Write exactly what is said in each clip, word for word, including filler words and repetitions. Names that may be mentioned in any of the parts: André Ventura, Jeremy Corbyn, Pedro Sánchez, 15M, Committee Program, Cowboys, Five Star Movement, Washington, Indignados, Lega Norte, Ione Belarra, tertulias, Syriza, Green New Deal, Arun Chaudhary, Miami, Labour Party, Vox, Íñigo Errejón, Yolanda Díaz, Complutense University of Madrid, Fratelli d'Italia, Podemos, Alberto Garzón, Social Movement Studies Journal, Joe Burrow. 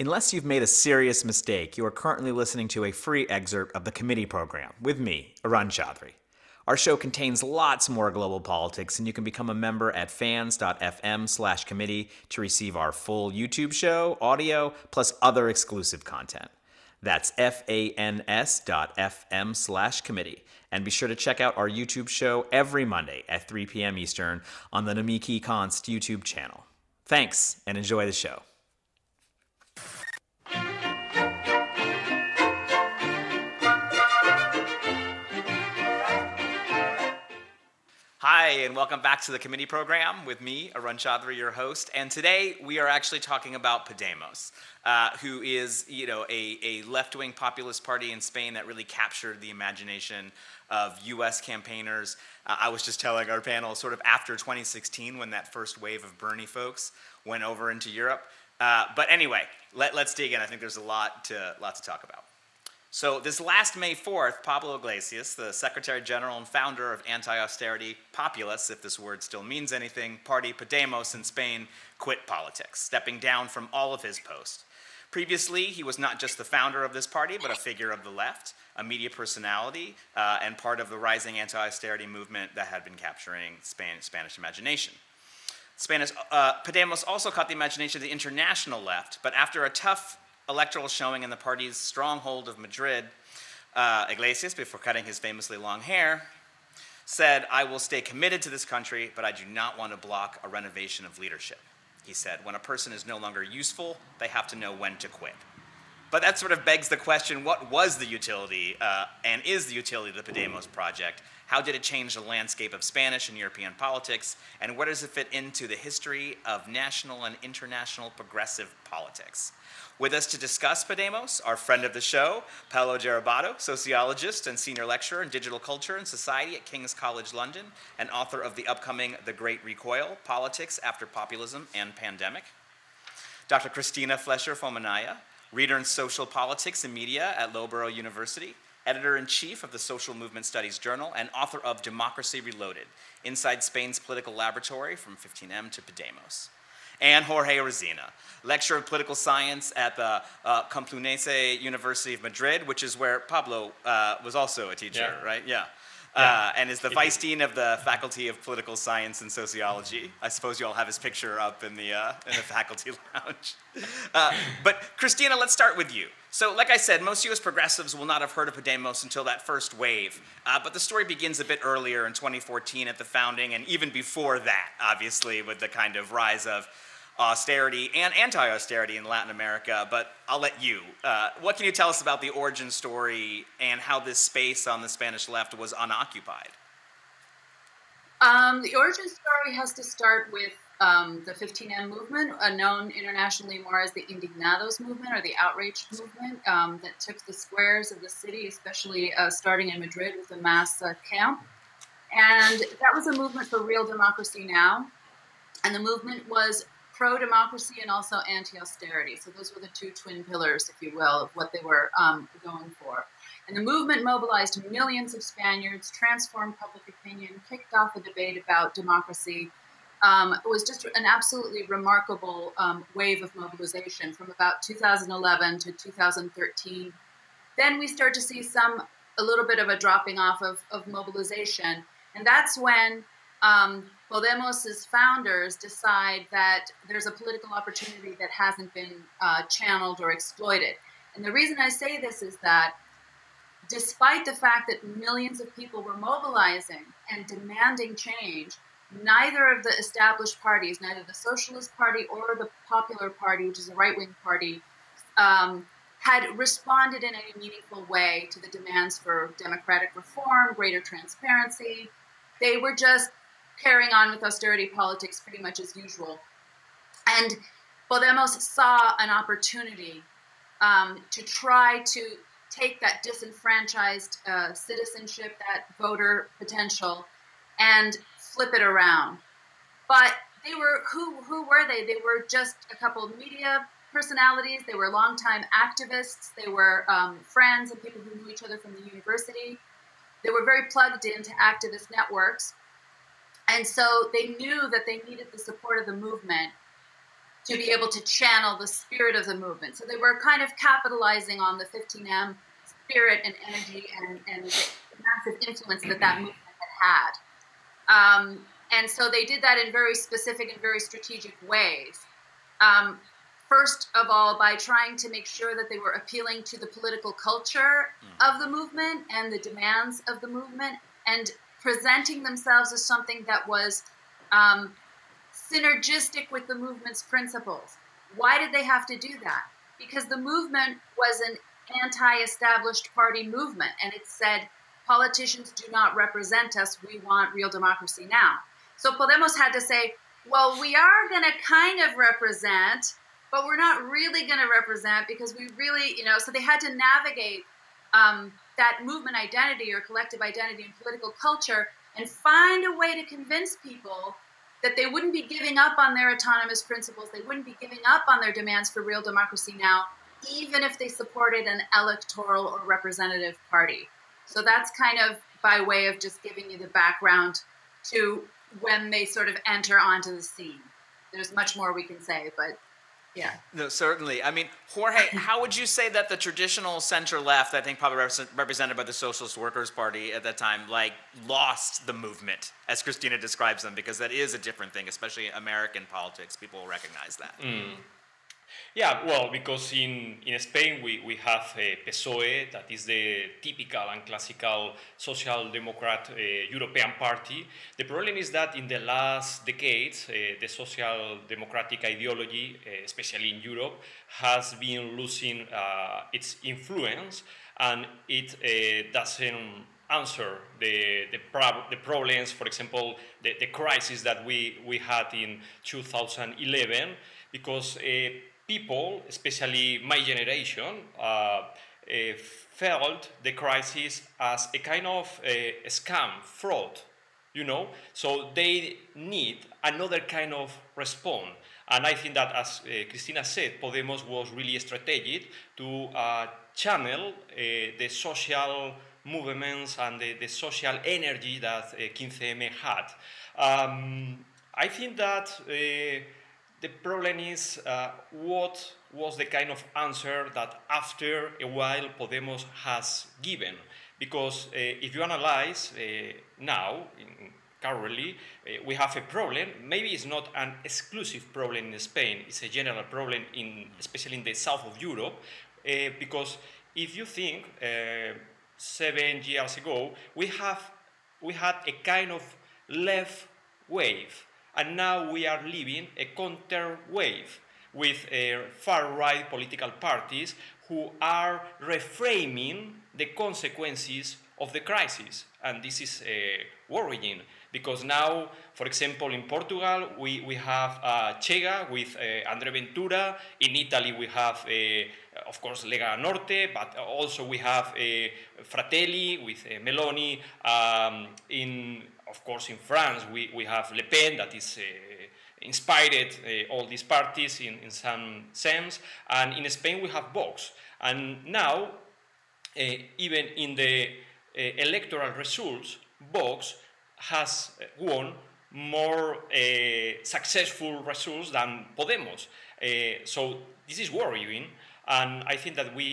Unless you've made a serious mistake, you are currently listening to a free excerpt of the Committee Program with me, Arun Chaudhary. Our show contains lots more global politics, and you can become a member at fans.fm slash committee to receive our full YouTube show, audio, plus other exclusive content. That's fans.fm slash committee. And be sure to check out our YouTube show every Monday at three p.m. Eastern on the Nomiki Konst YouTube channel. Thanks, and enjoy the show. Hi, and welcome back to the Committee Program with me, Arun Chaudhary, your host. And today we are actually talking about Podemos, uh, who is, you know, a, a left-wing populist party in Spain that really captured the imagination of U S campaigners. Uh, I was just telling our panel, sort of after twenty sixteen, when that first wave of Bernie folks went over into Europe. Uh, but anyway, let, let's dig in. I think there's a lot to lot to talk about. So this last May fourth, Pablo Iglesias, the Secretary General and founder of anti-austerity populist, if this word still means anything, party Podemos in Spain, quit politics, stepping down from all of his posts. Previously, he was not just the founder of this party, but a figure of the left, a media personality, uh, and part of the rising anti-austerity movement that had been capturing Spain, Spanish imagination. Spanish uh, Podemos also caught the imagination of the international left, but after a tough electoral showing in the party's stronghold of Madrid, uh, Iglesias, before cutting his famously long hair, said, "I will stay committed to this country, but I do not want to block a renovation of leadership." He said, "When a person is no longer useful, they have to know when to quit." But that sort of begs the question, what was the utility uh, and is the utility of the Podemos project? How did it change the landscape of Spanish and European politics? And where does it fit into the history of national and international progressive politics? With us to discuss Podemos, our friend of the show, Paolo Gerbaudo, sociologist and senior lecturer in digital culture and society at King's College London, and author of the upcoming The Great Recoil, Politics After Populism and Pandemic. Doctor Cristina Flesher Fominaya, reader in social politics and media at Loughborough University, editor-in-chief of the Social Movement Studies Journal, and author of Democracy Reloaded, Inside Spain's Political Laboratory from fifteen M to Podemos. And Jorge Rosina, lecturer of political science at the uh, Complutense University of Madrid, which is where Pablo uh, was also a teacher, yeah. right? Yeah. Uh, and is the vice dean of the Faculty of Political Science and Sociology. I suppose you all have his picture up in the uh, in the faculty lounge. Uh, but Cristina, let's start with you. So, like I said, most U S progressives will not have heard of Podemos until that first wave. Uh, but the story begins a bit earlier in twenty fourteen at the founding, and even before that, obviously, with the kind of rise of austerity and anti-austerity in Latin America, but I'll let you. Uh, what can you tell us about the origin story and how this space on the Spanish left was unoccupied? Um, the origin story has to start with um, the fifteen M movement, uh, known internationally more as the Indignados movement or the outraged movement um, that took the squares of the city, especially uh, starting in Madrid with a mass uh, camp. And that was a movement for real democracy now. And the movement was pro-democracy and also anti-austerity. So those were the two twin pillars, if you will, of what they were um, going for. And the movement mobilized millions of Spaniards, transformed public opinion, kicked off a debate about democracy. Um, it was just an absolutely remarkable um, wave of mobilization from about two thousand eleven to two thousand thirteen. Then we start to see some, a little bit of a dropping off of, of mobilization. And that's when Um, Podemos' founders decide that there's a political opportunity that hasn't been uh, channeled or exploited. And the reason I say this is that despite the fact that millions of people were mobilizing and demanding change, neither of the established parties, neither the Socialist Party or the Popular Party, which is a right-wing party, um, had responded in any meaningful way to the demands for democratic reform, greater transparency. They were just carrying on with austerity politics pretty much as usual. And Podemos saw an opportunity um, to try to take that disenfranchised uh, citizenship, that voter potential, and flip it around. But they were, who, who were they? They were just a couple of media personalities. They were longtime activists. They were um, friends and people who knew each other from the university. They were very plugged into activist networks. And so they knew that they needed the support of the movement to be able to channel the spirit of the movement. So they were kind of capitalizing on the fifteen M spirit and energy and, and the massive influence that that movement had had. Um, and so they did that in very specific and very strategic ways. Um, first of all, by trying to make sure that they were appealing to the political culture of the movement and the demands of the movement, and presenting themselves as something that was um, synergistic with the movement's principles. Why did they have to do that? Because the movement was an anti-established party movement, and it said, politicians do not represent us, we want real democracy now. So Podemos had to say, well, we are going to kind of represent, but we're not really going to represent because we really, you know, so they had to navigate um, that movement identity or collective identity and political culture and find a way to convince people that they wouldn't be giving up on their autonomous principles, they wouldn't be giving up on their demands for real democracy now, even if they supported an electoral or representative party. So that's kind of by way of just giving you the background to when they sort of enter onto the scene. There's much more we can say, but yeah. No, certainly. I mean, Jorge, how would you say that the traditional center-left, I think probably represented by the Socialist Workers' Party at that time, like lost the movement, as Cristina describes them, because that is a different thing, especially American politics. People recognize that. Mm. Yeah, well, because in, in Spain we, we have uh, P S O E, that is the typical and classical social democrat uh, European party. The problem is that in the last decades, uh, the social democratic ideology, uh, especially in Europe, has been losing uh, its influence, and it uh, doesn't answer the the, prob- the problems, for example, the, the crisis that we, we had in two thousand eleven, because uh, people, especially my generation, uh, uh, felt the crisis as a kind of a scam, fraud, you know? So they need another kind of response. And I think that, as uh, Cristina said, Podemos was really strategic to uh, channel uh, the social movements and the, the social energy that uh, fifteen M had. Um, I think that uh, the problem is uh, what was the kind of answer that after a while Podemos has given. Because uh, if you analyze uh, now, in, currently, uh, we have a problem. Maybe it's not an exclusive problem in Spain, it's a general problem, in, especially in the south of Europe. Uh, because if you think, uh, seven years ago, we, have, we had a kind of left wave. And now we are living a counter wave with uh, far-right political parties who are reframing the consequences of the crisis. And this is uh, worrying, because now, for example, in Portugal, we, we have uh, Chega with uh, André Ventura. In Italy, we have, uh, of course, Lega Norte, but also we have uh, Fratelli with uh, Meloni. Um, in Of course, in France, we, we have Le Pen, that is uh, inspired uh, all these parties in, in some sense. And in Spain, we have Vox. And now, uh, even in the uh, electoral results, Vox has won more uh, successful results than Podemos. Uh, so this is worrying. And I think that we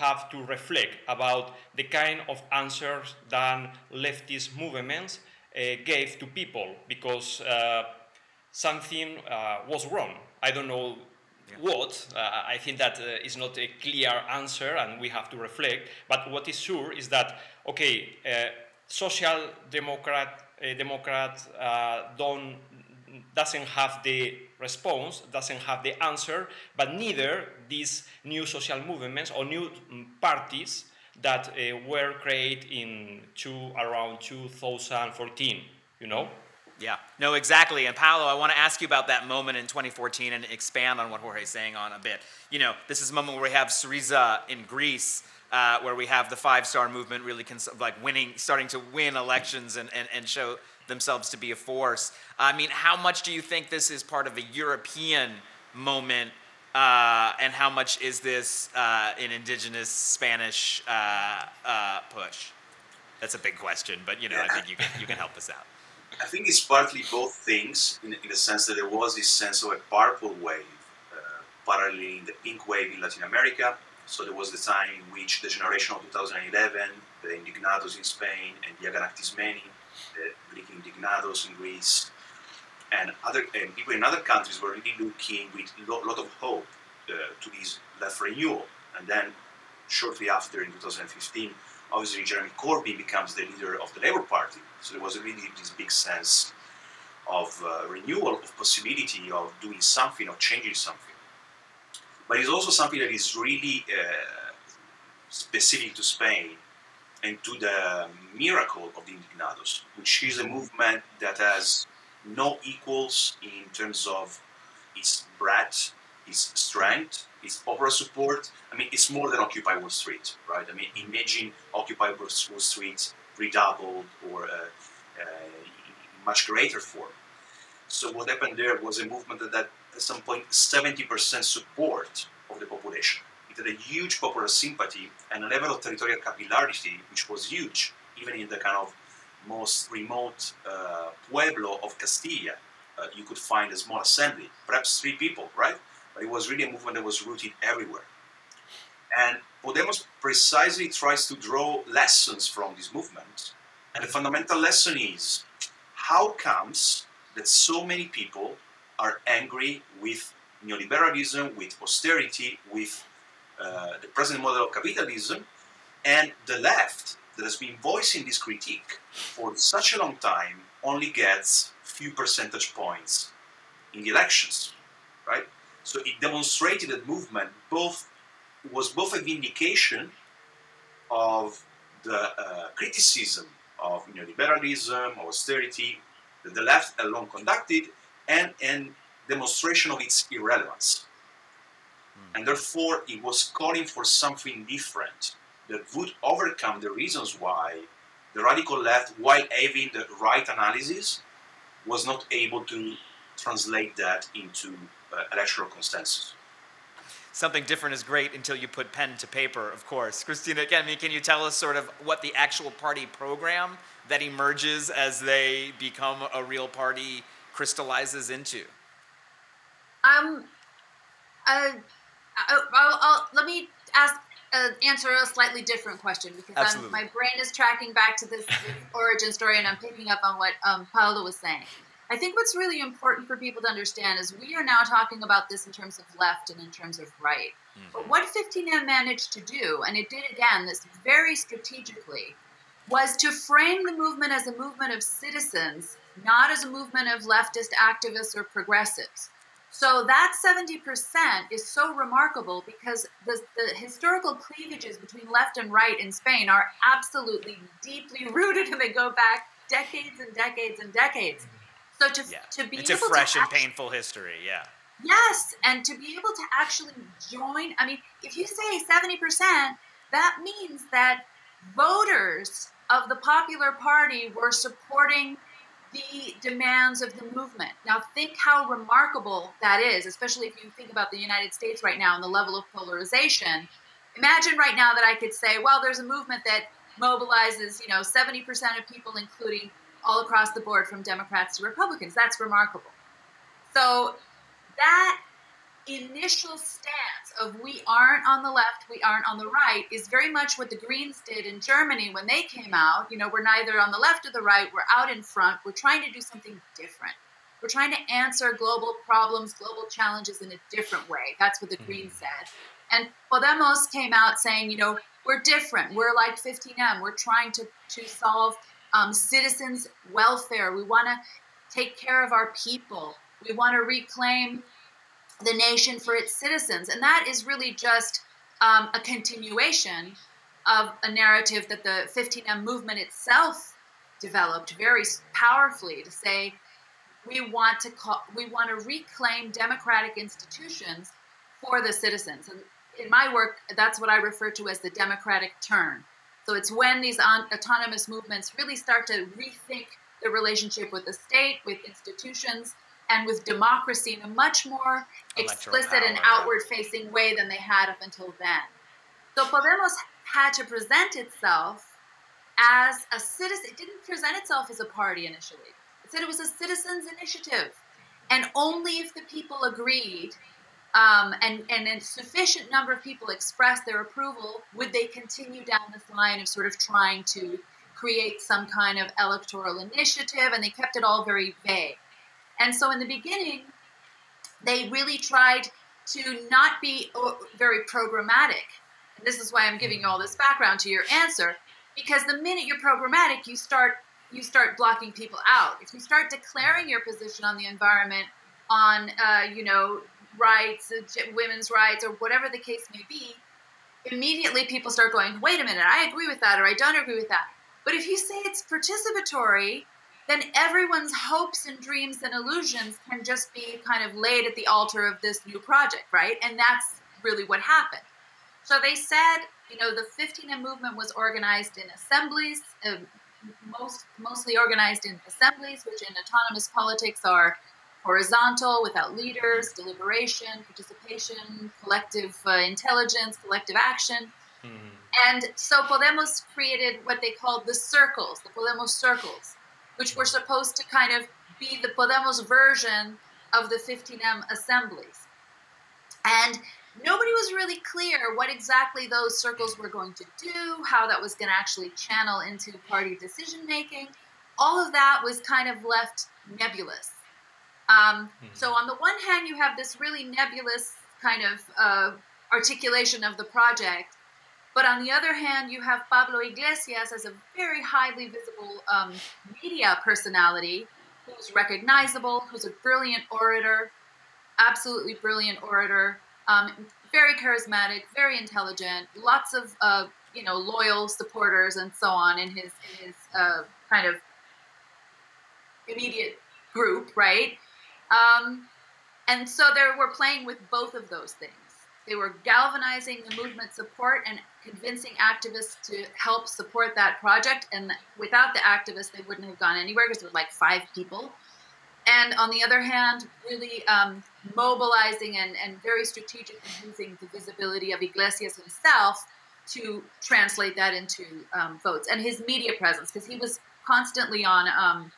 have to reflect about the kind of answers that leftist movements Uh, gave to people, because uh, something uh, was wrong. I don't know yeah. what. Uh, I think that uh, is not a clear answer, and we have to reflect. But what is sure is that, okay, uh, social democrat uh, Democrat uh, don't doesn't have the response, doesn't have the answer, but neither these new social movements or new parties that uh, were created in two, around two thousand fourteen, you know? Yeah, no, exactly. And Paolo, I want to ask you about that moment in twenty fourteen and expand on what Jorge's saying on a bit. You know, this is a moment where we have Syriza in Greece, uh, where we have the Five Star Movement really cons- like winning, starting to win elections and, and, and show themselves to be a force. I mean, how much do you think this is part of a European moment? Uh, and how much is this uh, an indigenous Spanish uh, uh, push? That's a big question, but you know, yeah. I think you can, you can help us out. I think it's partly both things, in, in the sense that there was this sense of a purple wave paralleling the pink wave in Latin America. So there was the time in which the generation of two thousand eleven, the Indignados in Spain and the Agaraktismeni, the Greek Indignados in Greece, and other and people in other countries were really looking with a lo- lot of hope uh, to this left renewal. And then shortly after, in two thousand fifteen, obviously Jeremy Corbyn becomes the leader of the Labour Party. So there was really this big sense of uh, renewal, of possibility of doing something, of changing something. But it's also something that is really uh, specific to Spain and to the miracle of the Indignados, which is a movement that has no equals in terms of its breadth, its strength, its opera support. I mean, it's more than Occupy Wall Street, right? I mean, imagine Occupy Wall Street redoubled or uh, uh, in much greater form. So what happened there was a movement that, that at some point, seventy percent support of the population. It had a huge popular sympathy and a level of territorial capillarity, which was huge, even in the kind of most remote uh, pueblo of Castilla. Uh, you could find a small assembly, perhaps three people, right? But it was really a movement that was rooted everywhere. And Podemos precisely tries to draw lessons from this movement. And the fundamental lesson is, how comes that so many people are angry with neoliberalism, with austerity, with uh, the present model of capitalism, and the left that has been voicing this critique for such a long time only gets few percentage points in the elections, right? So it demonstrated that movement both was both a vindication of the uh, criticism of neoliberalism, of austerity that the left alone conducted, and a demonstration of its irrelevance. Mm. And therefore, it was calling for something different that would overcome the reasons why the radical left, while having the right analysis, was not able to translate that into uh, electoral consensus. Something different is great until you put pen to paper, of course. Cristina, again, I mean, can you tell us sort of what the actual party program that emerges as they become a real party crystallizes into? Um, uh, I'll, I'll, I'll, let me ask, uh, answer a slightly different question, because I'm, my brain is tracking back to this, this origin story, and I'm picking up on what um, Paolo was saying. I think what's really important for people to understand is we are now talking about this in terms of left and in terms of right. Mm-hmm. But what fifteen M managed to do, and it did again this very strategically, was to frame the movement as a movement of citizens, not as a movement of leftist activists or progressives. So that seventy percent is so remarkable because the, the historical cleavages between left and right in Spain are absolutely deeply rooted, and they go back decades and decades and decades. So to, yeah. to be it's able to... It's a fresh to and actually, painful history, yeah. Yes, and to be able to actually join... I mean, if you say seventy percent, that means that voters of the Popular Party were supporting the demands of the movement. Now think how remarkable that is, especially if you think about the United States right now and the level of polarization. Imagine right now that I could say, well, there's a movement that mobilizes, you know, seventy percent of people, including all across the board from Democrats to Republicans. That's remarkable. So that initial stance of we aren't on the left, we aren't on the right, is very much what the Greens did in Germany when they came out. You know, we're neither on the left or the right, we're out in front, we're trying to do something different. We're trying to answer global problems, global challenges in a different way. That's what the Greens said. And Podemos came out saying, you know, we're different, we're like fifteen M, we're trying to, to solve um, citizens' welfare, we want to take care of our people, we want to reclaim the nation for its citizens. And that is really just um, a continuation of a narrative that the fifteen M movement itself developed very powerfully to say, we want to call, we want to reclaim democratic institutions for the citizens. And in my work, that's what I refer to as the democratic turn. So it's when these on, autonomous movements really start to rethink the relationship with the state, with institutions, and with democracy in a much more electoral explicit power and outward-facing way than they had up until then. So Podemos had to present itself as a citizen. It didn't present itself as a party initially. It said it was a citizens' initiative. And only if the people agreed um, and, and a sufficient number of people expressed their approval, would they continue down this line of sort of trying to create some kind of electoral initiative? And they kept it all very vague. And so in the beginning, they really tried to not be very programmatic. And this is why I'm giving you all this background to your answer, because the minute you're programmatic, you start you start blocking people out. If you start declaring your position on the environment, on uh, you know rights, women's rights, or whatever the case may be, immediately people start going, wait a minute, I agree with that, or I don't agree with that. But if you say it's participatory, then everyone's hopes and dreams and illusions can just be kind of laid at the altar of this new project, right? And that's really what happened. So they said, you know, the fifteen M movement was organized in assemblies, uh, most mostly organized in assemblies, which in autonomous politics are horizontal, without leaders, deliberation, participation, collective uh, intelligence, collective action. Mm-hmm. And so Podemos created what they called the circles, the Podemos circles, which were supposed to kind of be the Podemos version of the fifteen M assemblies. And nobody was really clear what exactly those circles were going to do, how that was going to actually channel into party decision-making. All of that was kind of left nebulous. Um, mm-hmm. So on the one hand, you have this really nebulous kind of uh, articulation of the project. But on the other hand, you have Pablo Iglesias as a very highly visible um, media personality who's recognizable, who's a brilliant orator, absolutely brilliant orator, um, very charismatic, very intelligent, lots of uh, you know loyal supporters and so on in his, in his uh, kind of immediate group, right? Um, and so they were playing with both of those things. They were galvanizing the movement support and convincing activists to help support that project. And without the activists, they wouldn't have gone anywhere because there were like five people. And on the other hand, really um, mobilizing and, and very strategically using the visibility of Iglesias himself to translate that into um, votes. And his media presence, because he was constantly on, um,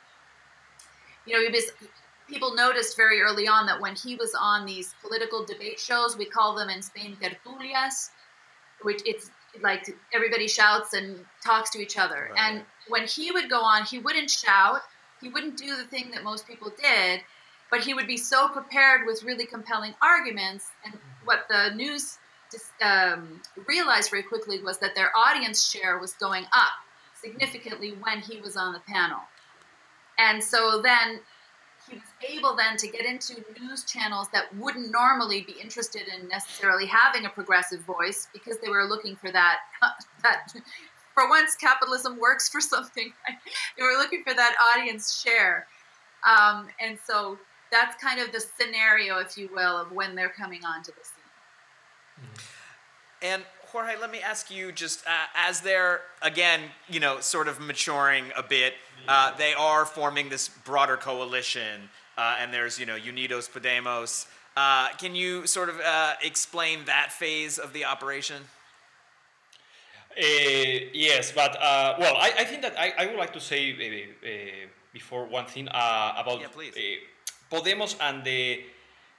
you know, he was... People noticed very early on that when he was on these political debate shows, we call them in Spain tertulias, which it's like everybody shouts and talks to each other. Right. And when he would go on, he wouldn't shout, he wouldn't do the thing that most people did, but he would be so prepared with really compelling arguments. And what the news um, realized very quickly was that their audience share was going up significantly when he was on the panel. And so then... he was able then to get into news channels that wouldn't normally be interested in necessarily having a progressive voice because they were looking for that, that for once capitalism works for something, right? They were looking for that audience share. Um, and so that's kind of the scenario, if you will, of when they're coming onto the scene. And Jorge, let me ask you just uh, as they're, again, you know, sort of maturing a bit, uh, they are forming this broader coalition, uh, and there's, you know, Unidos Podemos. Uh, can you sort of uh, explain that phase of the operation? Uh, yes, but, uh, well, I, I think that I, I would like to say uh, uh, before one thing uh, about yeah, please. Uh, Podemos and the...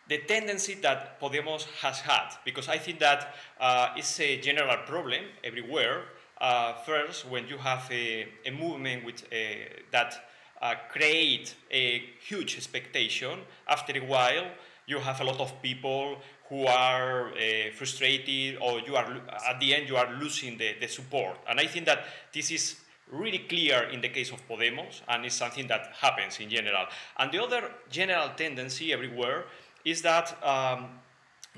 the tendency that Podemos has had, because I think that uh, it's a general problem everywhere. Uh, first, when you have a, a movement with a, that uh, create a huge expectation, after a while you have a lot of people who are uh, frustrated, or you are at the end you are losing the, the support. And I think that this is really clear in the case of Podemos, and it's something that happens in general. And the other general tendency everywhere is that um,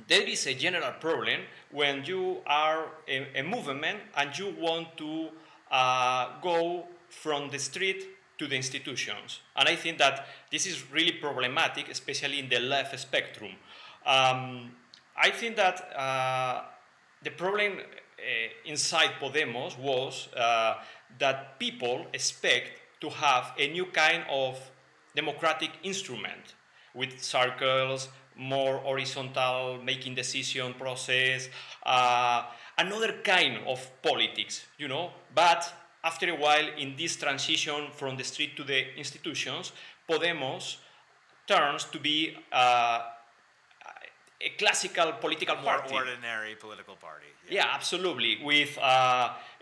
there is a general problem when you are a, a movement and you want to uh, go from the street to the institutions. And I think that this is really problematic, especially in the left spectrum. Um, I think that uh, the problem uh, inside Podemos was uh, that people expect to have a new kind of democratic instrument, with circles, more horizontal, making decision process, uh, another kind of politics, you know. But after a while, in this transition from the street to the institutions, Podemos turns to be uh, a classical political a party. Ordinary political party. Yeah, yeah absolutely. With uh,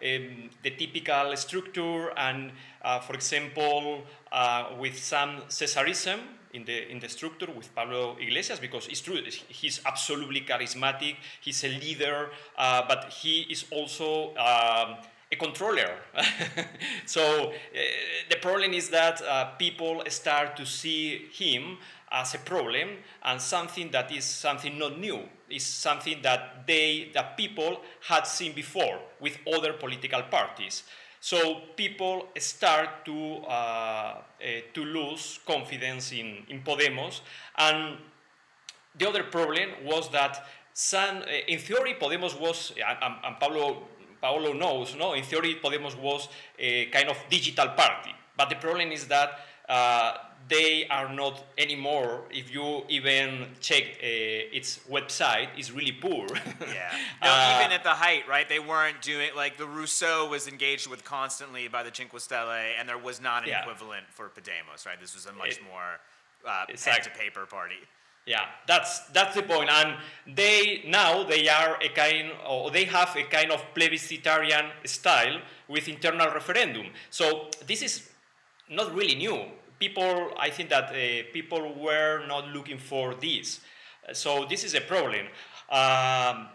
um, the typical structure and, uh, for example, uh, with some Caesarism in the in the structure with Pablo Iglesias, because it's true, he's absolutely charismatic, he's a leader, uh, but he is also... Um, a controller. So uh, the problem is that uh, people start to see him as a problem and something that is something not new, is something that they, that people had seen before with other political parties. So people start to uh, uh, to lose confidence in, in Podemos. And the other problem was that some, uh, in theory, Podemos was, uh, and, and Pablo Paolo knows, no? In theory, Podemos was a kind of digital party. But the problem is that uh, they are not anymore, if you even check uh, its website, it's really poor. Yeah. No, uh, even at the height, right, they weren't doing, like, the Rousseau was engaged with constantly by the Cinque Stelle, and there was not an yeah. equivalent for Podemos, right? This was a much it, more uh, pen-to-paper like, party. Yeah, that's that's the point. And they now they are a kind, or they have a kind of plebiscitarian style with internal referendum. So this is not really new. People, I think that uh, people were not looking for this. So this is a problem. Um,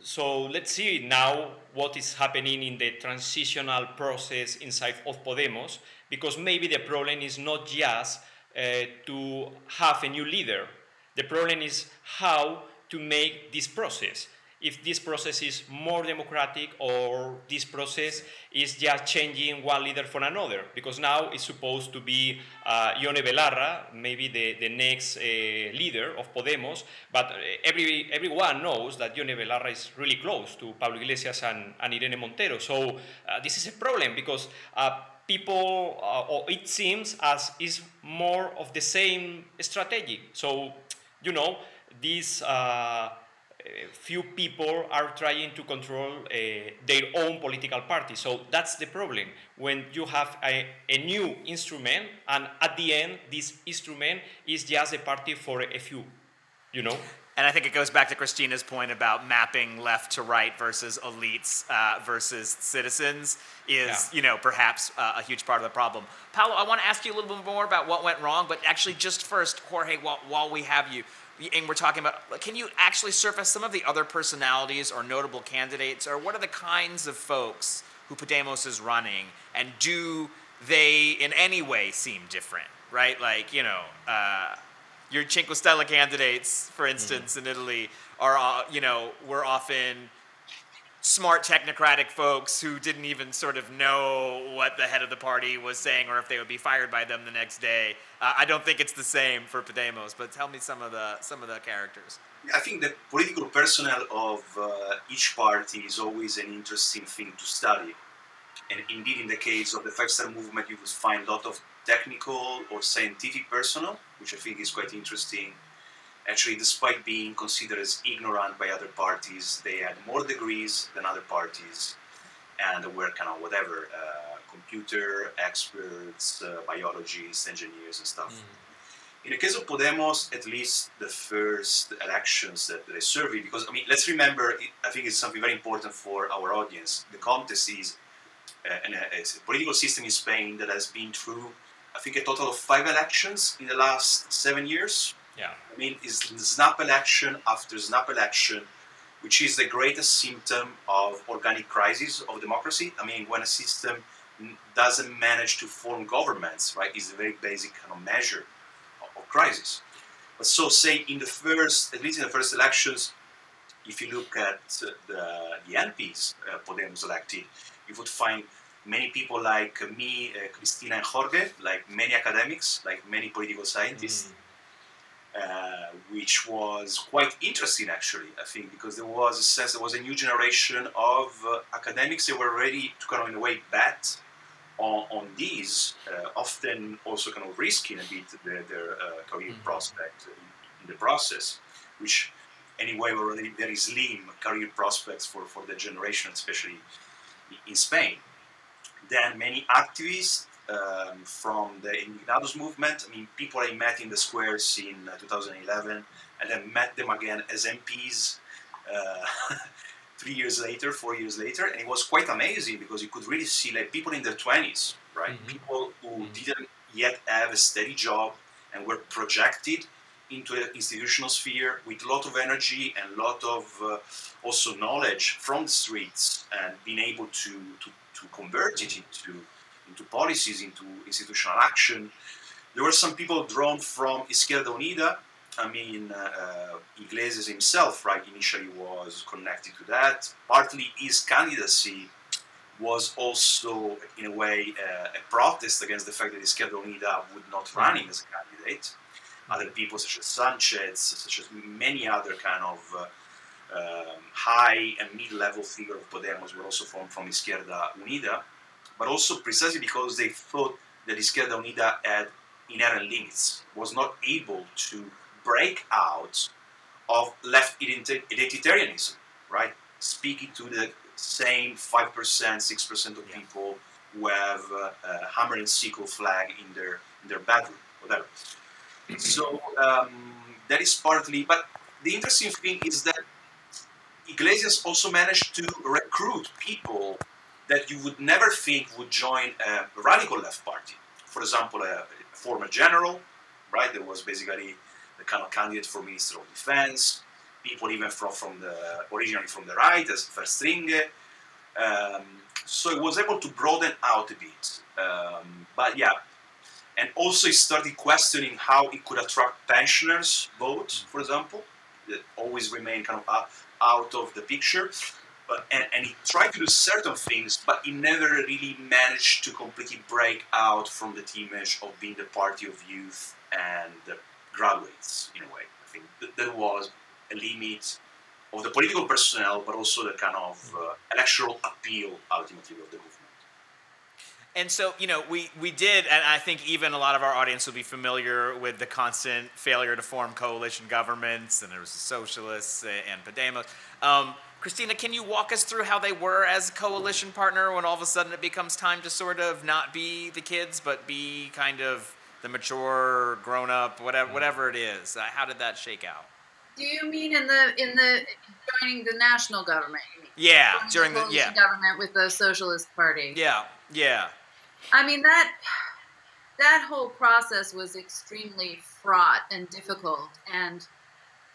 so let's see now what is happening in the transitional process inside of Podemos, because maybe the problem is not just uh, to have a new leader. The problem is how to make this process. If this process is more democratic, or this process is just changing one leader for another, because now it's supposed to be uh, Ione Belarra, maybe the, the next uh, leader of Podemos, but every, everyone knows that Ione Belarra is really close to Pablo Iglesias and, and Irene Montero. So uh, this is a problem, because uh, people, uh, or it seems as is more of the same strategy. So, you know, these uh, few people are trying to control uh, their own political party. So that's the problem. When you have a, a new instrument, and at the end, this instrument is just a party for a few, you know? And I think it goes back to Christina's point about mapping left to right versus elites uh, versus citizens is, yeah. you know, perhaps uh, a huge part of the problem. Paolo, I want to ask you a little bit more about what went wrong, but actually just first, Jorge, while, while we have you, and we're talking about, can you actually surface some of the other personalities or notable candidates, or what are the kinds of folks who Podemos is running, and do they in any way seem different, right? Like, you know... Uh, Your Cinque Stelle candidates, for instance, mm-hmm. in Italy, are uh, you know were often smart technocratic folks who didn't even sort of know what the head of the party was saying, or if they would be fired by them the next day. Uh, I don't think it's the same for Podemos, but tell me some of the some of the characters. I think the political personnel of uh, each party is always an interesting thing to study, and indeed, in the case of the Five Star Movement, you will find a lot of technical or scientific personnel, which I think is quite interesting. Actually, despite being considered as ignorant by other parties, they had more degrees than other parties, and were kind of whatever, uh, computer experts, uh, biologists, engineers, and stuff. Mm-hmm. In the case of Podemos, at least the first elections that they surveyed, because, I mean, let's remember, it, I think it's something very important for our audience. The context is uh, an, a, a political system in Spain that has been through I think a total of five elections in the last seven years. Yeah. I mean, it's snap election after snap election, which is the greatest symptom of organic crisis of democracy. I mean, when a system doesn't manage to form governments, right, is a very basic kind of measure of, of crisis. But so, say, in the first, at least in the first elections, if you look at the, the M Ps uh, Podemos elected, you would find many people like me, uh, Cristina and Jorge, like many academics, like many political scientists, mm. uh, which was quite interesting, actually, I think, because there was a sense, there was a new generation of uh, academics that were ready to kind of, in a way, bet on, on these, uh, often also kind of risking a bit their, their uh, career mm. prospect in, in the process, which, anyway, were already very slim career prospects for, for the generation, especially in Spain. Then many activists, um, from the Indignados movement. I mean, people I met in the squares in two thousand eleven, and then met them again as M Ps uh, three years later, four years later, and it was quite amazing because you could really see like people in their twenties, right? Mm-hmm. People who mm-hmm. didn't yet have a steady job and were projected into the institutional sphere with a lot of energy and a lot of uh, also knowledge from the streets, and being able to, to, to convert it into, into policies, into institutional action. There were some people drawn from Izquierda Unida. I mean, uh, Iglesias himself, right, initially was connected to that. Partly his candidacy was also, in a way, uh, a protest against the fact that Izquierda Unida would not run him as a candidate. Other people such as Sanchez, such as many other kind of uh, um, high and mid-level figure of Podemos were also formed from Izquierda Unida, but also precisely because they thought that Izquierda Unida had inherent limits, was not able to break out of left identitarianism, right? Speaking to the same five percent, six percent of yeah. people who have uh, a hammer and sickle flag in their, in their bedroom, whatever. So um, that is partly, but the interesting thing is that Iglesias also managed to recruit people that you would never think would join a radical left party. For example, a former general, right? There was basically the kind of candidate for Minister of Defense, people even from, from the, originally from the right as Verstringe. Um, so it was able to broaden out a bit, um, but yeah. And also he started questioning how it could attract pensioners' votes, for example, that always remain kind of out of the picture. But, and, and he tried to do certain things, but he never really managed to completely break out from the image of being the party of youth and graduates, in a way. I think that there was a limit of the political personnel, but also the kind of uh, electoral appeal, ultimately, of the movement. And so, you know, we, we did, and I think even a lot of our audience will be familiar with the constant failure to form coalition governments, and there was the socialists and Podemos. Um, Cristina, can you walk us through how they were as a coalition partner when all of a sudden it becomes time to sort of not be the kids, but be kind of the mature, grown-up, whatever whatever it is? Uh, how did that shake out? Do you mean in the in the joining the national government? You mean? Yeah, during the, the yeah. government with the Socialist Party. Yeah, yeah. I mean, that that whole process was extremely fraught and difficult, and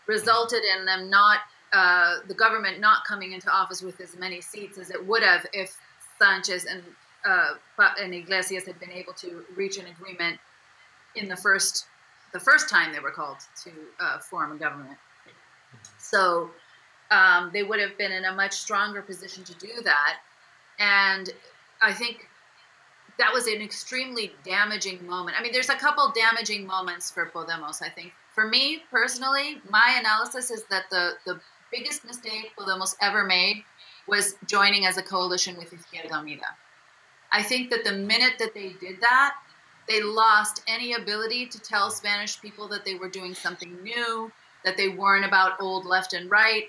resulted in them not uh, the government not coming into office with as many seats as it would have if Sanchez and uh, and Iglesias had been able to reach an agreement in the first the first time they were called to uh, form a government. So um, they would have been in a much stronger position to do that, and I think that was an extremely damaging moment. I mean, there's a couple damaging moments for Podemos, I think. For me, personally, my analysis is that the, the biggest mistake Podemos ever made was joining as a coalition with Izquierda Unida. I think that the minute that they did that, they lost any ability to tell Spanish people that they were doing something new, that they weren't about old left and right.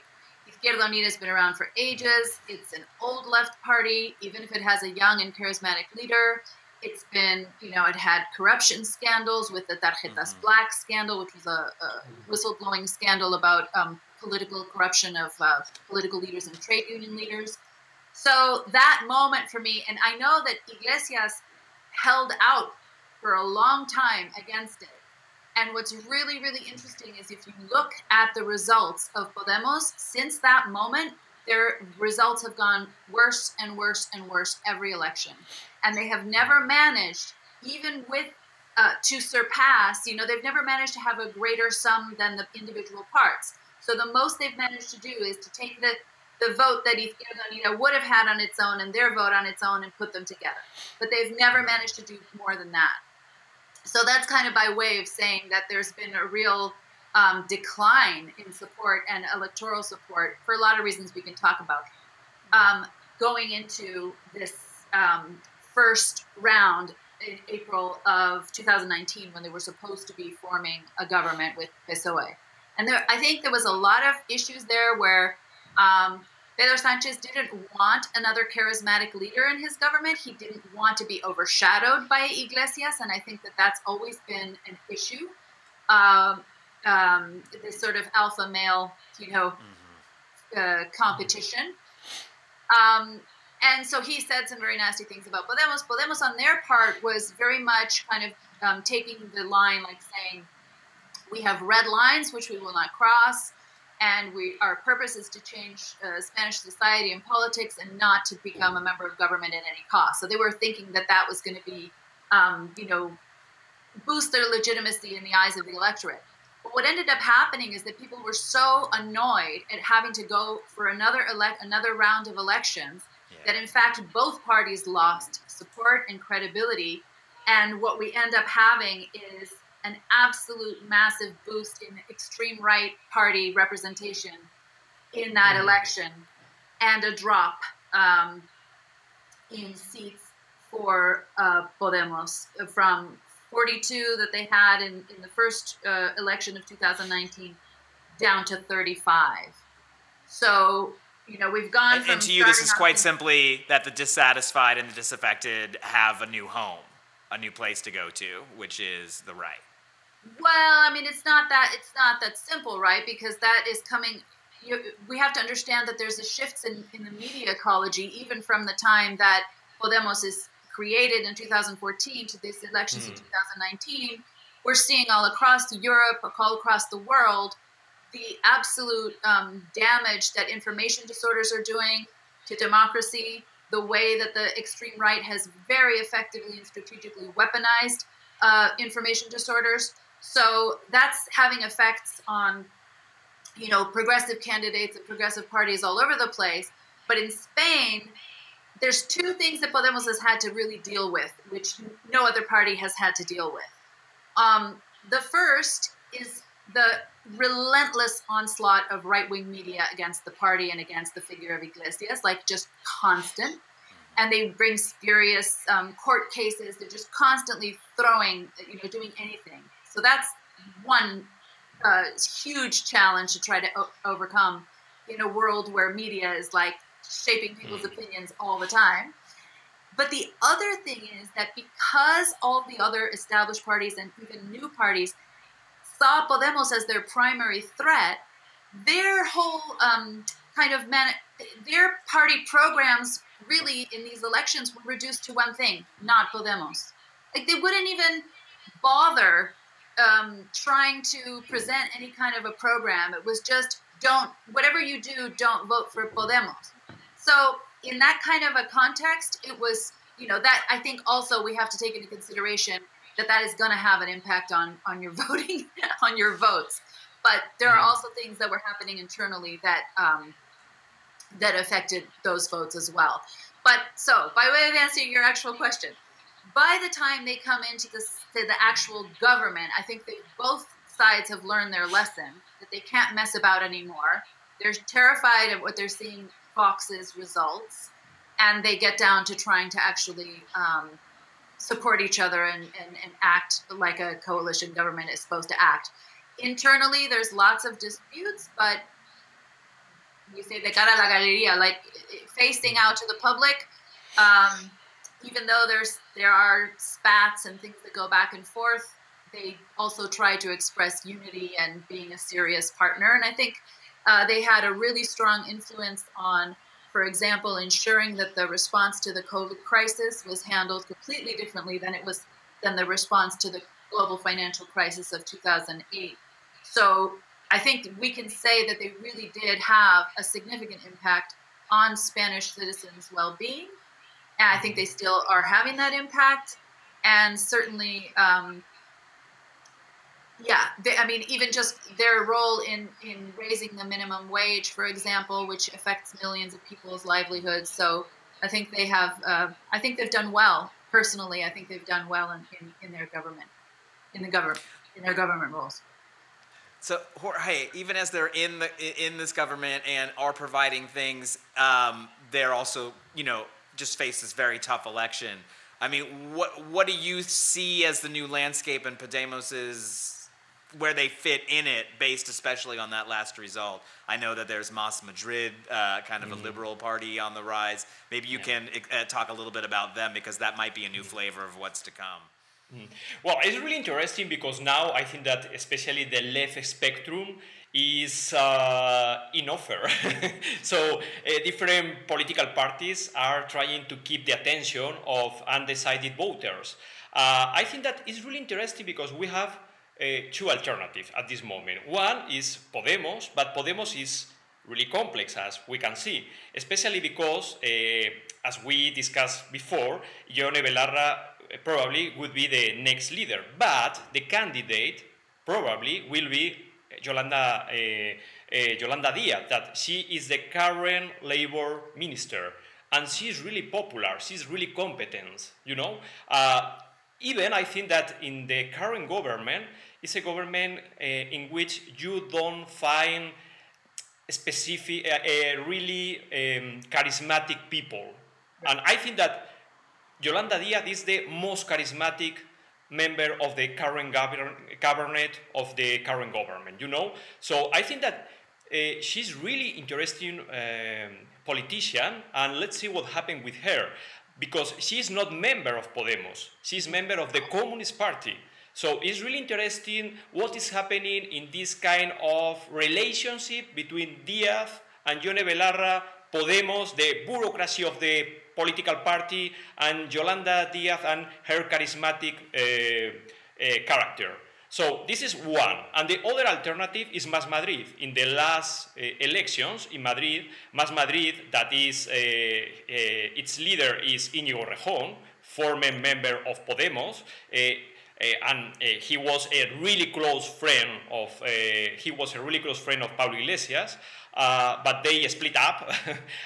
Izquierda Unida has been around for ages. It's an old left party, even if it has a young and charismatic leader. It's been, you know, it had corruption scandals with the Tarjetas Black scandal, which was a, a whistleblowing scandal about um, political corruption of uh, political leaders and trade union leaders. So that moment for me, and I know that Iglesias held out for a long time against it. And what's really, really interesting is if you look at the results of Podemos, since that moment, their results have gone worse and worse and worse every election. And they have never managed, even with, uh, to surpass, you know, they've never managed to have a greater sum than the individual parts. So the most they've managed to do is to take the, the vote that Izquierda Unida would have had on its own and their vote on its own and put them together. But they've never managed to do more than that. So that's kind of by way of saying that there's been a real um, decline in support and electoral support for a lot of reasons we can talk about um, going into this um, first round in April of two thousand nineteen when they were supposed to be forming a government with P S O E. And there, I think there was a lot of issues there where um, Pedro Sánchez didn't want another charismatic leader in his government. He didn't want to be overshadowed by Iglesias, and I think that that's always been an issue. Um, um, this sort of alpha male, you know, uh, competition. Um, and so he said some very nasty things about Podemos. Podemos, on their part, was very much kind of um, taking the line, like saying, we have red lines which we will not cross. And we, our purpose is to change uh, Spanish society and politics, and not to become a member of government at any cost. So they were thinking that that was going to be, um, you know, boost their legitimacy in the eyes of the electorate. But what ended up happening is that people were so annoyed at having to go for another elect, another round of elections, yeah. that in fact both parties lost support and credibility. And what we end up having is an absolute massive boost in extreme right party representation in that election, and a drop um, in seats for uh, Podemos from forty-two that they had in, in the first uh, election of two thousand nineteen down to thirty-five. So, you know, we've gone and, from... And to you, this is quite in- simply that the dissatisfied and the disaffected have a new home, a new place to go to, which is the right. Well, I mean, it's not that it's not that simple, right? Because that is coming. You, we have to understand that there's a shift in, in the media ecology, even from the time that Podemos is created in two thousand fourteen to these elections mm. in two thousand nineteen. We're seeing all across Europe, all across the world, the absolute um, damage that information disorders are doing to democracy. The way that the extreme right has very effectively and strategically weaponized Uh, information disorders. So that's having effects on, you know, progressive candidates and progressive parties all over the place. But in Spain, there's two things that Podemos has had to really deal with, which no other party has had to deal with. Um, the first is the relentless onslaught of right-wing media against the party and against the figure of Iglesias, like just constant. And they bring spurious um, court cases. They're just constantly throwing, you know, doing anything. So that's one uh, huge challenge to try to o- overcome in a world where media is like shaping people's opinions all the time. But the other thing is that because all the other established parties and even new parties saw Podemos as their primary threat, their whole um, kind of man- their party programs really in these elections were reduced to one thing, not Podemos. Like they wouldn't even bother um, trying to present any kind of a program. It was just don't, whatever you do, don't vote for Podemos. So in that kind of a context, it was, you know, that I think also we have to take into consideration that that is going to have an impact on, on your voting, on your votes. But there are also things that were happening internally that, um, that affected those votes as well. But so, by way of answering your actual question, by the time they come into the, to the actual government, I think that both sides have learned their lesson, that they can't mess about anymore. They're terrified of what they're seeing Vox's results, and they get down to trying to actually um, support each other and, and, and act like a coalition government is supposed to act. Internally, there's lots of disputes, but you say de cara a la galería, like facing out to the public, um, even though there's there are spats and things that go back and forth, they also try to express unity and being a serious partner. And I think uh, they had a really strong influence on, for example, ensuring that the response to the COVID crisis was handled completely differently than it was than the response to the global financial crisis of two thousand eight. So I think we can say that they really did have a significant impact on Spanish citizens' well-being, and I think they still are having that impact. And certainly, um, yeah, they, I mean, even just their role in, in raising the minimum wage, for example, which affects millions of people's livelihoods. So I think they have, uh, I think they've done well. Personally, I think they've done well in, in, in their government, in the government, in their government roles. So Jorge, even as they're in the in this government and are providing things, um, they're also, you know, just face this very tough election. I mean, what what do you see as the new landscape in Podemos's where they fit in it, based especially on that last result. I know that there's Más Madrid, uh, kind of mm-hmm. a liberal party on the rise. Maybe you yeah. can uh, talk a little bit about them, because that might be a new mm-hmm. flavor of what's to come. Mm-hmm. Well, it's really interesting, because now I think that especially the left spectrum is uh, in offer. So uh, different political parties are trying to keep the attention of undecided voters. Uh, I think that is really interesting, because we have Uh, two alternatives at this moment. One is Podemos, but Podemos is really complex, as we can see, especially because, uh, as we discussed before, Ione Belarra probably would be the next leader, but the candidate probably will be Yolanda, uh, uh, Yolanda Díaz, that she is the current labor minister, and she's really popular, she's really competent, you know. Uh, Even I think that in the current government, it's a government uh, in which you don't find specific, uh, uh, really um, charismatic people. Right. And I think that Yolanda Díaz is the most charismatic member of the current gover- cabinet of the current government, you know? So I think that uh, she's really interesting um, politician, and let's see what happened with her. Because she is not member of Podemos, she is member of the Communist Party. So it's really interesting what is happening in this kind of relationship between Díaz and Ione Belarra, Podemos, the bureaucracy of the political party, and Yolanda Díaz and her charismatic uh, uh, character. So this is one. And the other alternative is Más Madrid. In the last uh, elections in Madrid, Más Madrid, that is, uh, uh, its leader is Íñigo Errejón, former member of Podemos, uh, uh, and uh, he was a really close friend of uh, he was a really close friend of Pablo Iglesias. Uh, but they split up,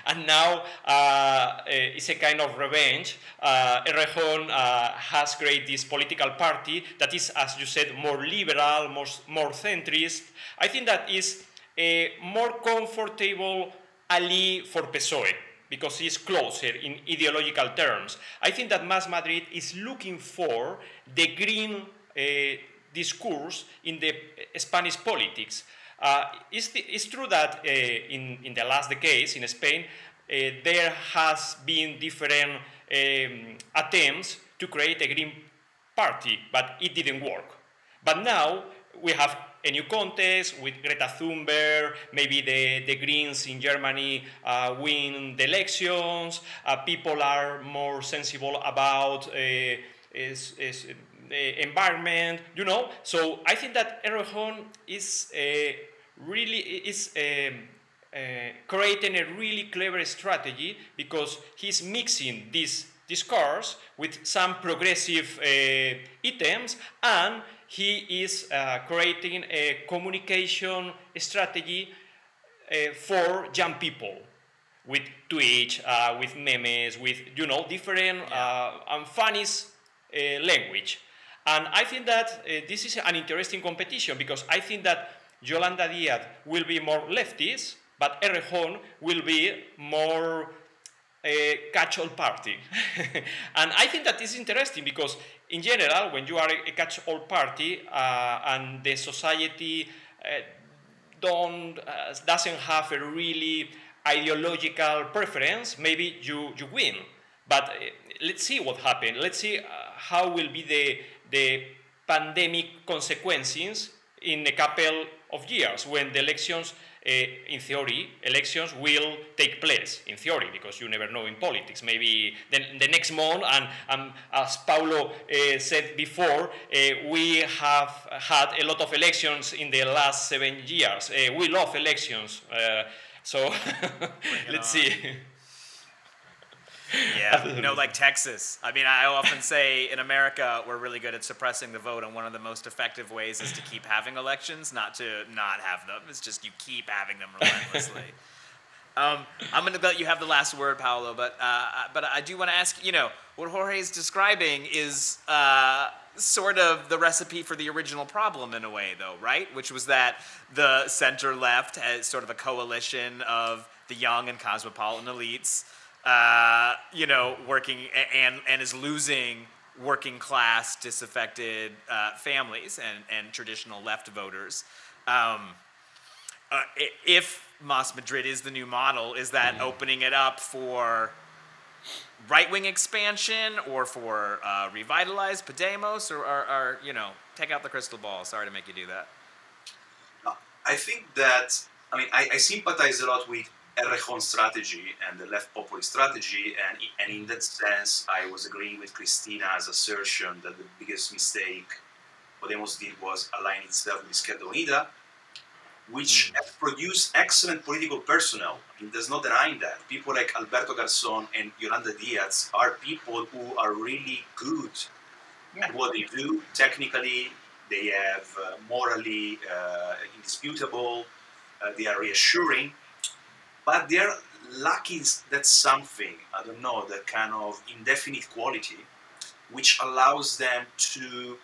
and now uh, it's a kind of revenge. Uh, Errejón uh, has created this political party that is, as you said, more liberal, more, more centrist. I think that is a more comfortable ally for P S O E, because it's closer in ideological terms. I think that Más Madrid is looking for the green uh, discourse in the Spanish politics. Uh, it's, the, it's true that uh, in, in the last decades in Spain, uh, there has been different um, attempts to create a green party, but it didn't work. But now we have a new contest with Greta Thunberg, maybe the, the Greens in Germany uh, win the elections, uh, people are more sensible about uh, is, is, environment, you know. So I think that Errejón is uh, really is um, uh, creating a really clever strategy, because he's mixing this discourse with some progressive uh, items, and he is uh, creating a communication strategy uh, for young people, with Twitch, uh, with memes, with, you know, different uh, and funny uh, language. And I think that uh, this is an interesting competition, because I think that Yolanda Díaz will be more leftist, but Errejón will be more uh, catch-all party. And I think that is interesting, because in general, when you are a catch-all party uh, and the society uh, don't uh, doesn't have a really ideological preference, maybe you, you win. But uh, let's see what happens. Let's see uh, how will be the the pandemic consequences in a couple of years, when the elections, uh, in theory, elections will take place, in theory, because you never know in politics, maybe the, the next month, and um, as Paolo uh, said before, uh, we have had a lot of elections in the last seven years. Uh, we love elections, uh, so let's on. see. Yeah, no, like Texas. I mean, I often say in America, we're really good at suppressing the vote, and one of the most effective ways is to keep having elections, not to not have them. It's just you keep having them relentlessly. um, I'm going to let you have the last word, Paolo, but uh, but I do want to ask, you know, what Jorge is describing is uh, sort of the recipe for the original problem in a way, though, right? Which was that the center-left has sort of a coalition of the young and cosmopolitan elites, Uh, you know, working and and is losing working class, disaffected uh, families and, and traditional left voters. Um, uh, if Mas Madrid is the new model, is that mm. opening it up for right-wing expansion or for uh, revitalized Podemos, or, or, or, you know, take out the crystal ball? Sorry to make you do that. I think that, I mean, I, I sympathize a lot with Errejón's strategy and the left populist strategy, and, and in that sense, I was agreeing with Cristina's assertion that the biggest mistake Podemos did was align itself with Izquierda Unida, which mm. has produced excellent political personnel. I mean, there's no denying that. People like Alberto Garzón and Yolanda Díaz are people who are really good at what they do. Technically, they have uh, morally uh, indisputable, uh, they are reassuring, but they're lacking that something, I don't know, that kind of indefinite quality, which allows them to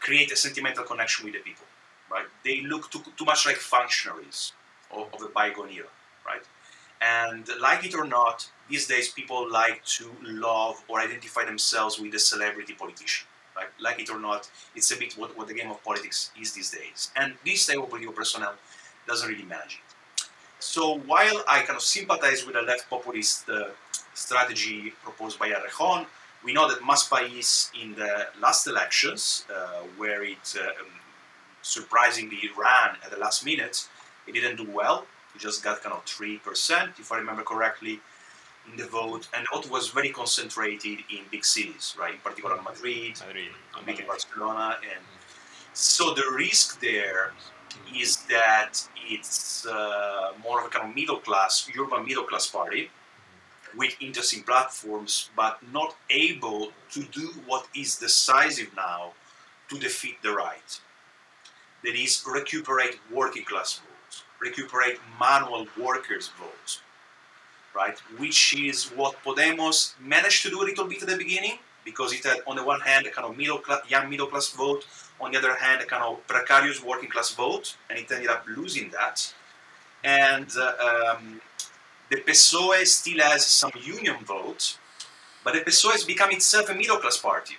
create a sentimental connection with the people, right? They look too, too much like functionaries of, of a bygone era, right? And like it or not, these days people like to love or identify themselves with a celebrity politician. Like, like it or not, it's a bit what, what the game of politics is these days. And this type of political personnel doesn't really manage it. So while I kind of sympathize with the left populist uh, strategy proposed by Errejón, we know that Más País in the last elections, uh, where it uh, surprisingly ran at the last minute, it didn't do well. It just got kind of three percent, if I remember correctly, in the vote, and the vote was very concentrated in big cities, right? In particular, Madrid, Madrid. Madrid. Barcelona, and so the risk there is that it's uh, more of a kind of middle class, urban middle class party with interesting platforms, but not able to do what is decisive now to defeat the right. That is, recuperate working class votes, recuperate manual workers' votes. Right, which is what Podemos managed to do a little bit at the beginning, because it had, on the one hand, a kind of middle class, young middle class vote, on the other hand, a kind of precarious working class vote, and it ended up losing that. And uh, um, the P S O E still has some union vote, but the P S O E has become itself a middle class party,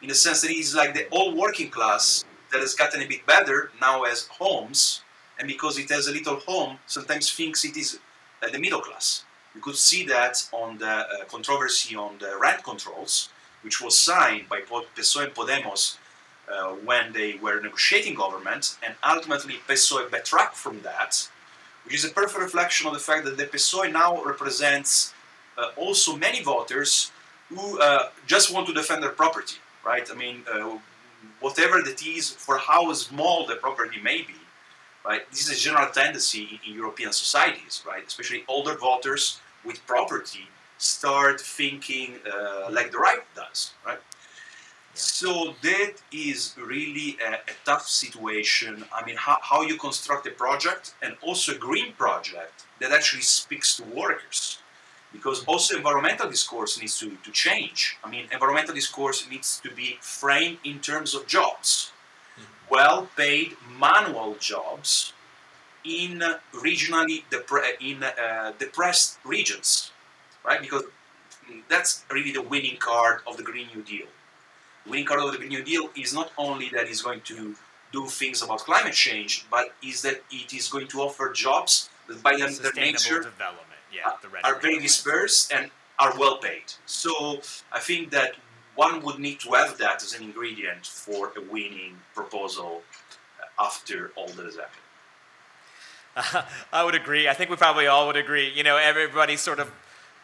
in the sense that it is like the old working class that has gotten a bit better, now has homes, and because it has a little home, sometimes thinks it is uh, the middle class. You could see that on the uh, controversy on the rent controls, which was signed by P S O E and Podemos uh, when they were negotiating government, and ultimately P S O E backtracked from that, which is a perfect reflection of the fact that the P S O E now represents uh, also many voters who uh, just want to defend their property, right? I mean, uh, whatever that is, for how small the property may be, right? This is a general tendency in European societies, right? Especially older voters with property start thinking uh, like the right does, right? Yeah. So that is really a, a tough situation. I mean, how, how you construct a project, and also a green project that actually speaks to workers, because also environmental discourse needs to, to change. I mean, environmental discourse needs to be framed in terms of jobs. Well-paid manual jobs in regionally depre- in uh, depressed regions, right? Because that's really the winning card of the Green New Deal. The winning card of the Green New Deal is not only that it's going to do things about climate change, but is that it is going to offer jobs that by their nature yeah, the are very dispersed and are well-paid. So I think that one would need to have that as an ingredient for a winning proposal after all that has happened. Uh, I would agree. I think we probably all would agree. You know, everybody sort of,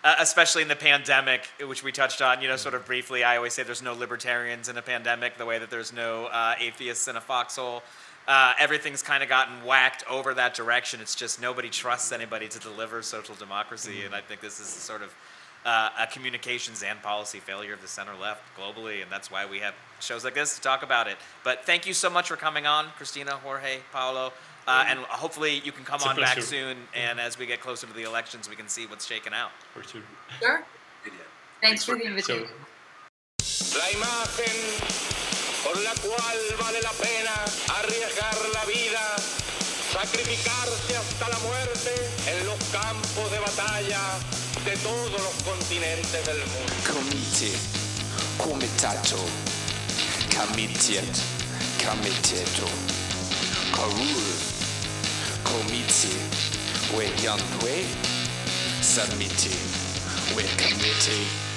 uh, especially in the pandemic, which we touched on, you know, sort of briefly, I always say there's no libertarians in a pandemic the way that there's no uh, atheists in a foxhole. Uh, everything's kind of gotten whacked over that direction. It's just nobody trusts anybody to deliver social democracy, and I think this is the sort of Uh, a communications and policy failure of the center-left globally, and that's why we have shows like this to talk about it. But thank you so much for coming on, Cristina, Jorge, Paolo, uh, and hopefully you can come it's on back soon, and as we get closer to the elections, we can see what's shaken out. For sure. Sure. Yeah. Thanks for the invitation. So. La imagen por la cual vale la pena arriesgar la vida, sacrificarse hasta la muerte en los campos de batalla de todos los continentes del mundo. Comité. Comitato, Comitiet, Comiteto, Carul, Comiti, We Young We, Submiti, We Committee.